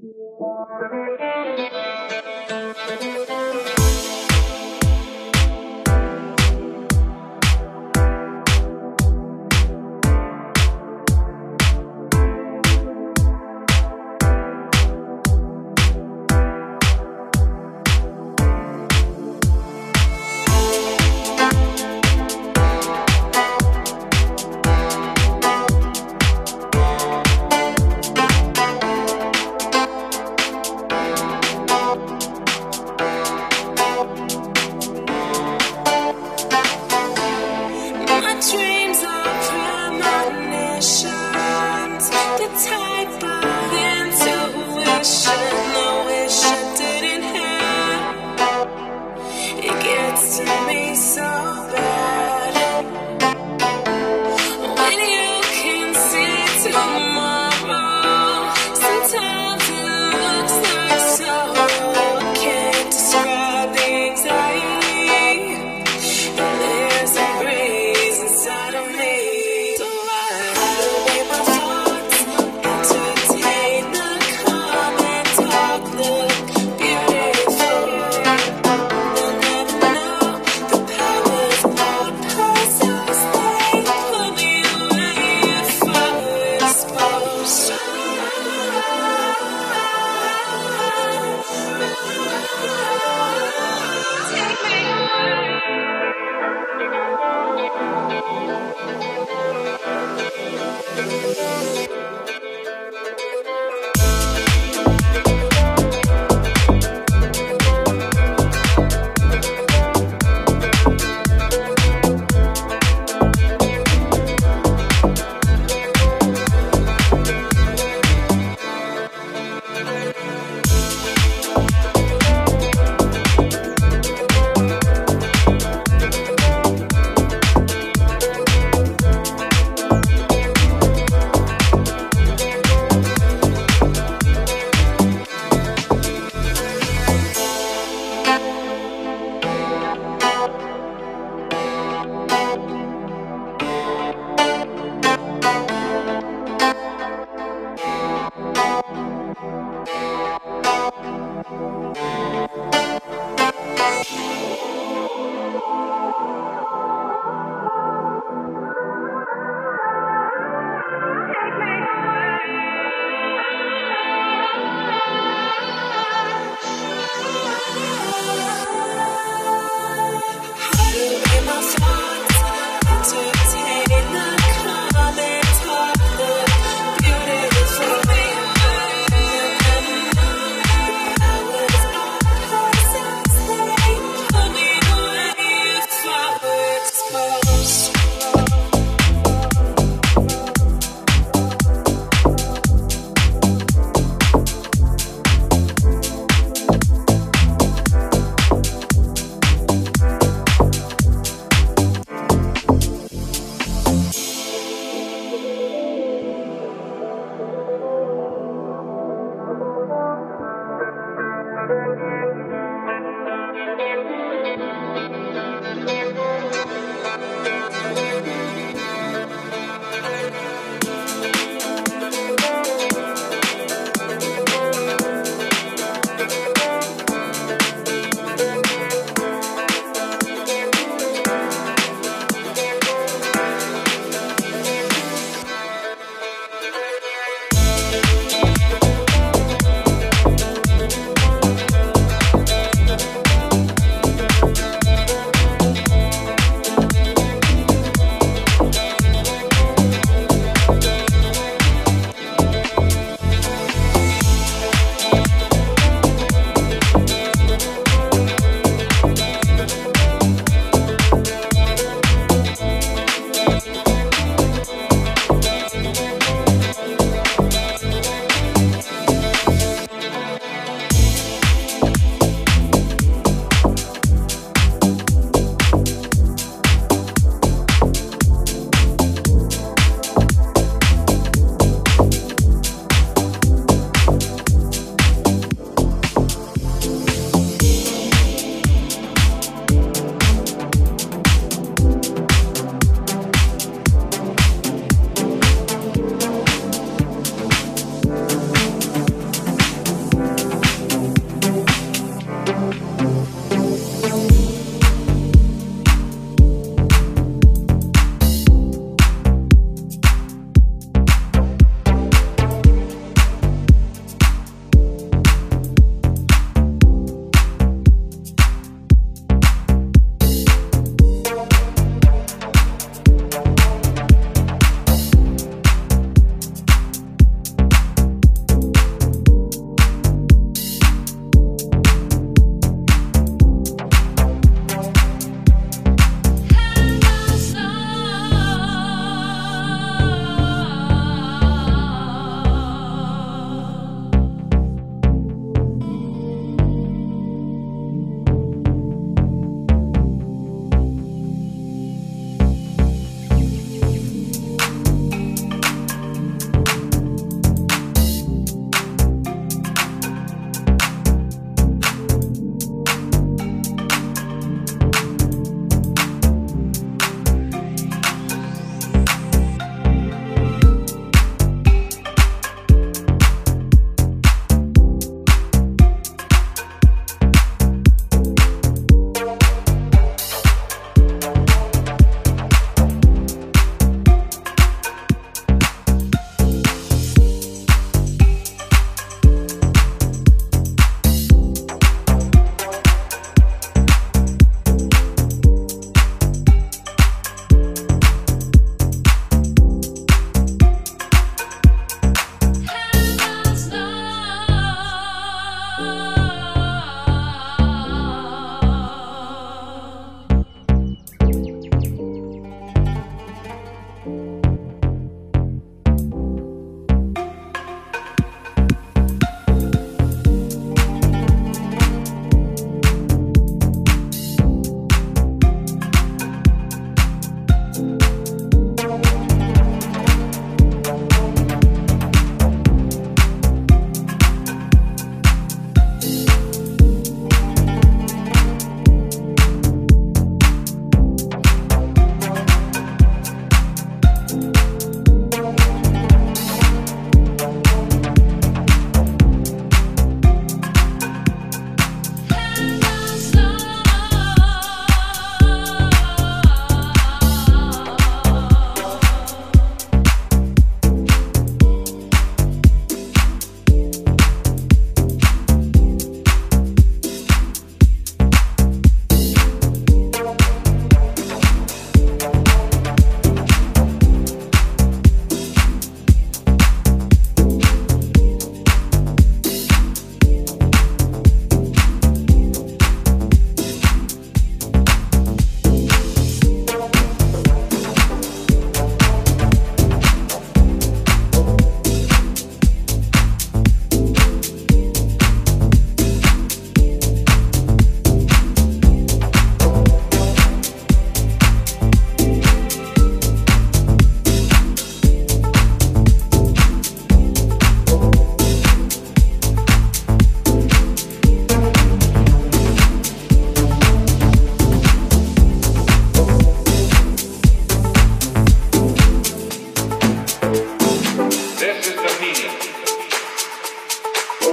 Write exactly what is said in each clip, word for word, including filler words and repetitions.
You.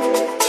Thank you.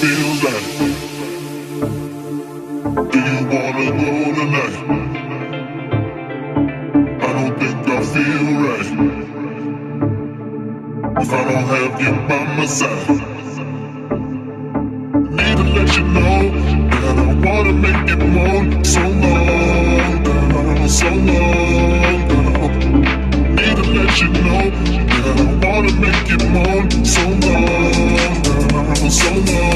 feel like? Do you wanna go tonight? I don't think I feel right if I don't have you by my side. Need to let you know that I wanna make it more. So long, girl, so long, girl. Need to let you know that I wanna make it more. So long, girl, so long, girl.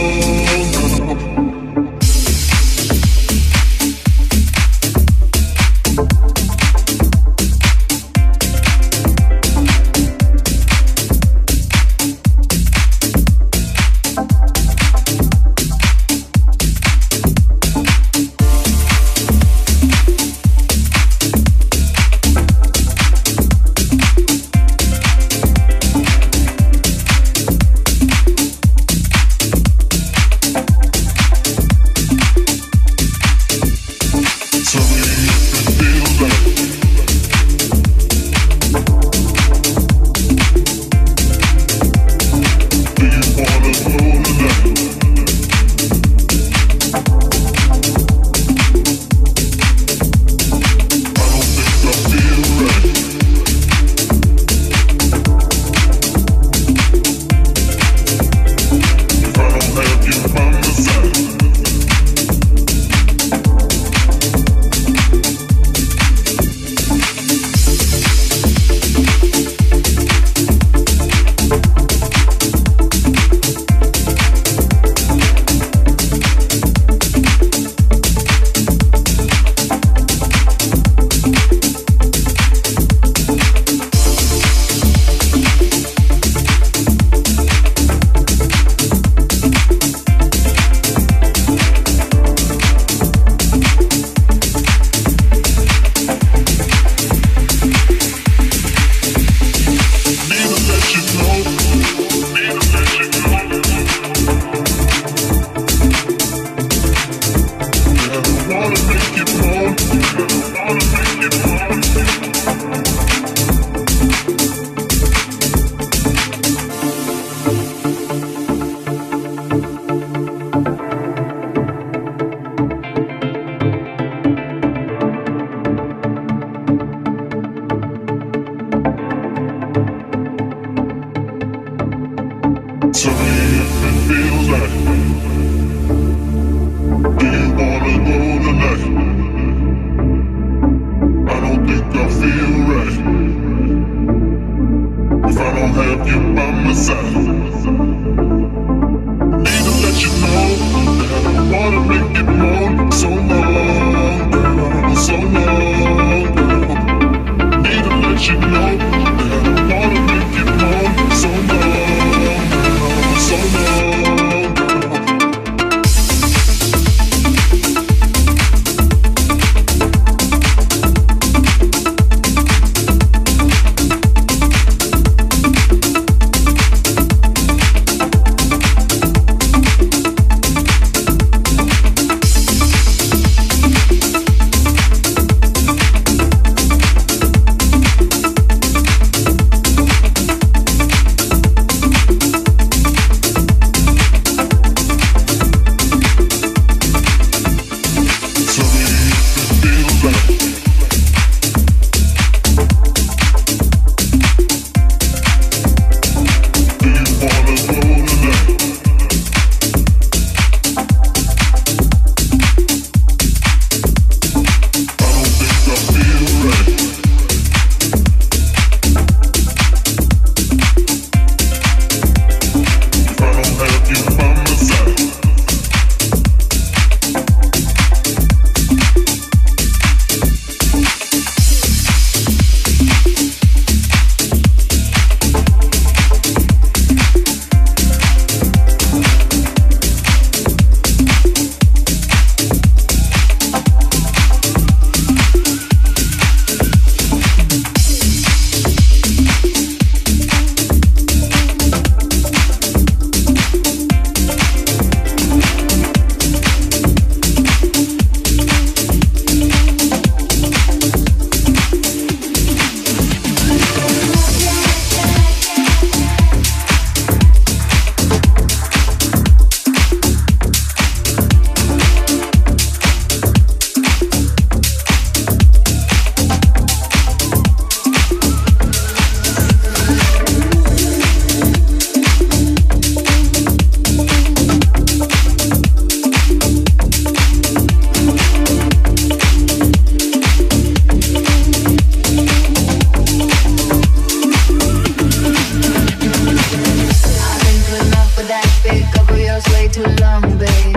babe. Couple years way too long, babe.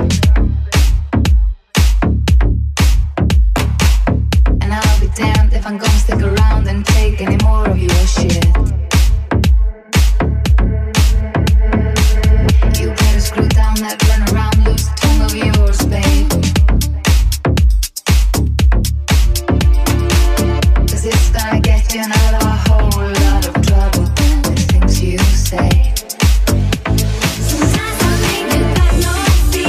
And I'll be damned if I'm gonna stick around and take any more of your shit. You better screw down that runaround, loose tongue of yours, babe. 'Cause it's gonna get you another whole lot of trouble. The things you say. Thank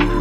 you.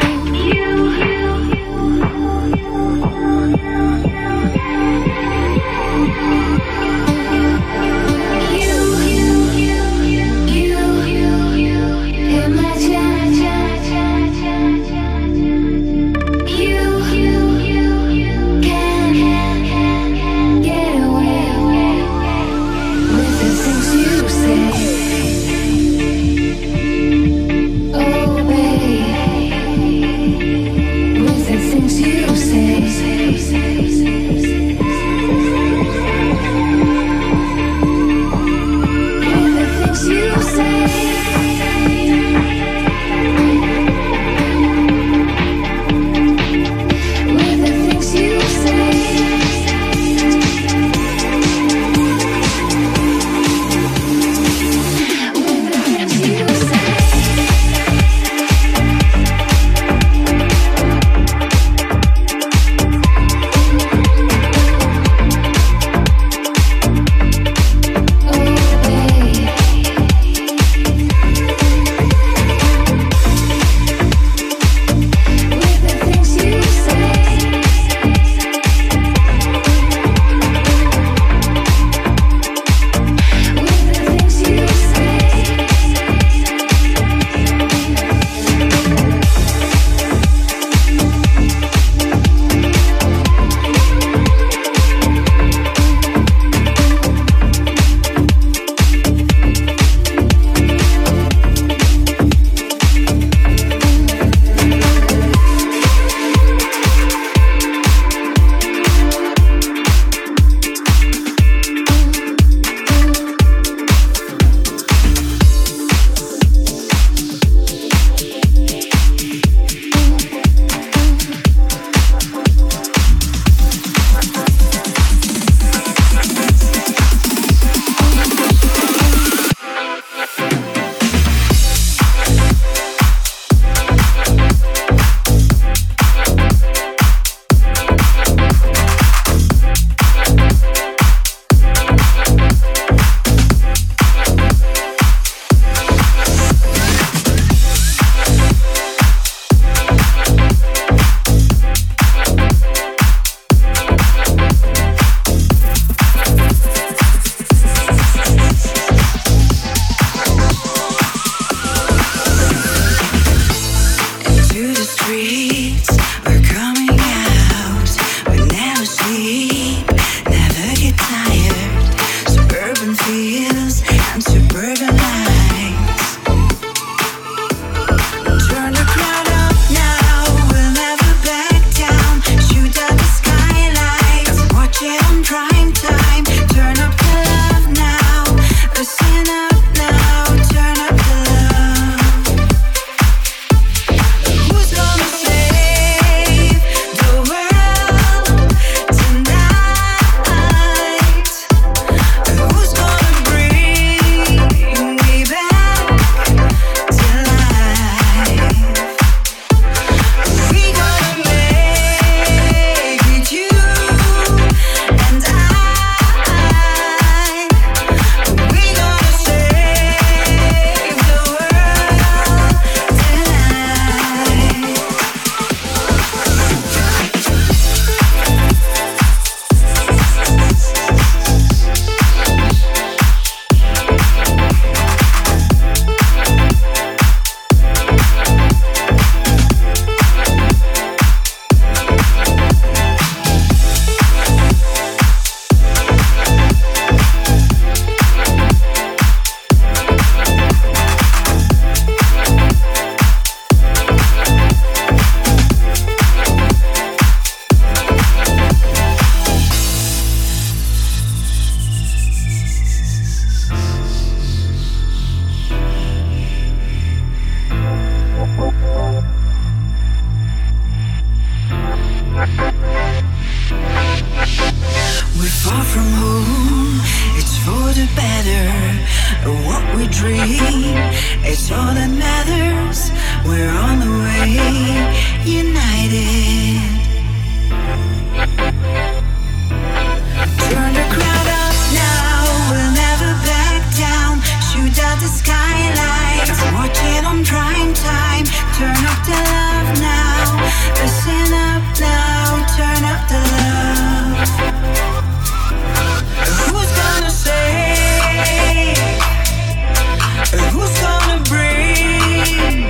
Who's gonna bring?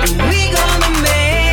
Are we gonna make?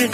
Let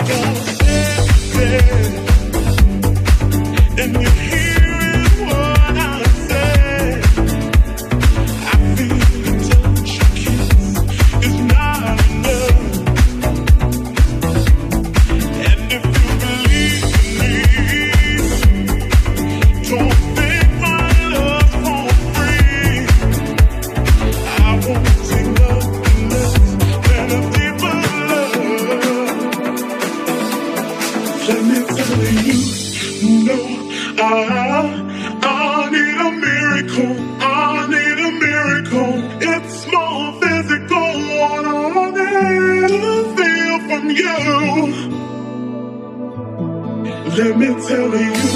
me tell you,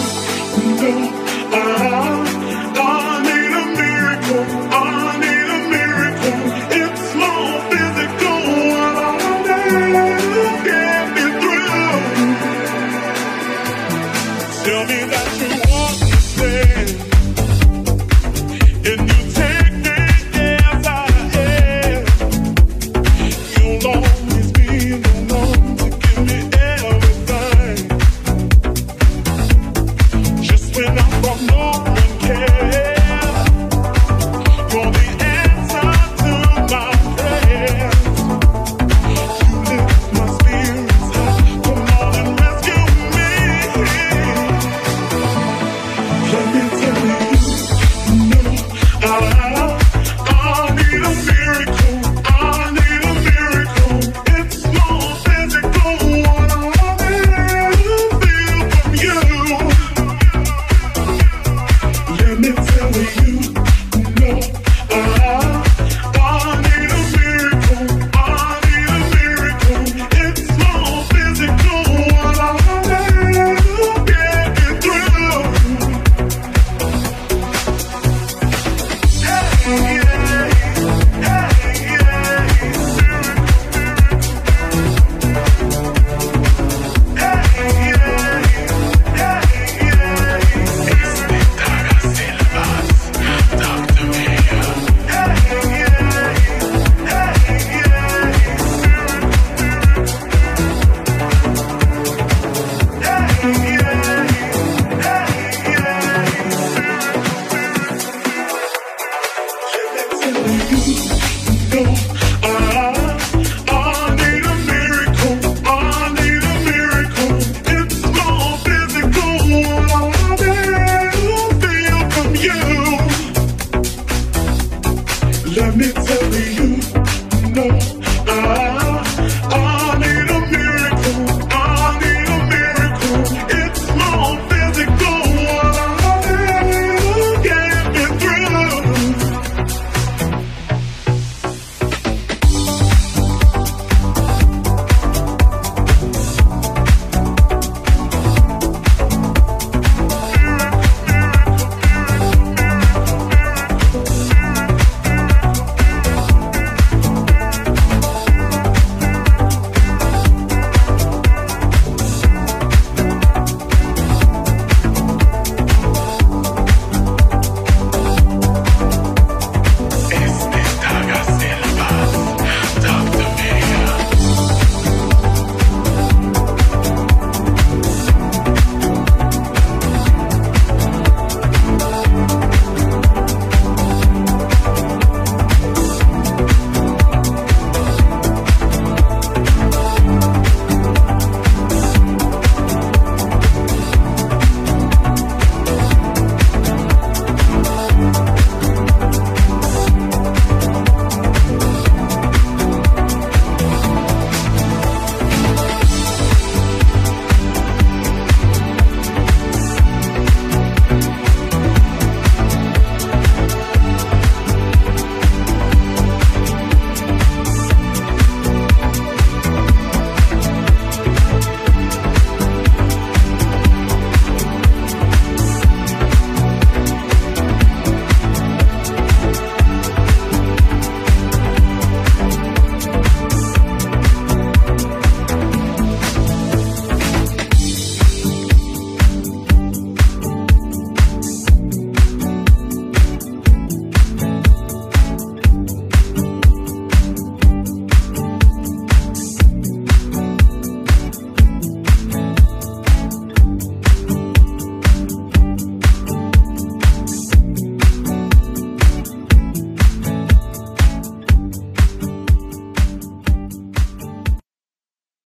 no, I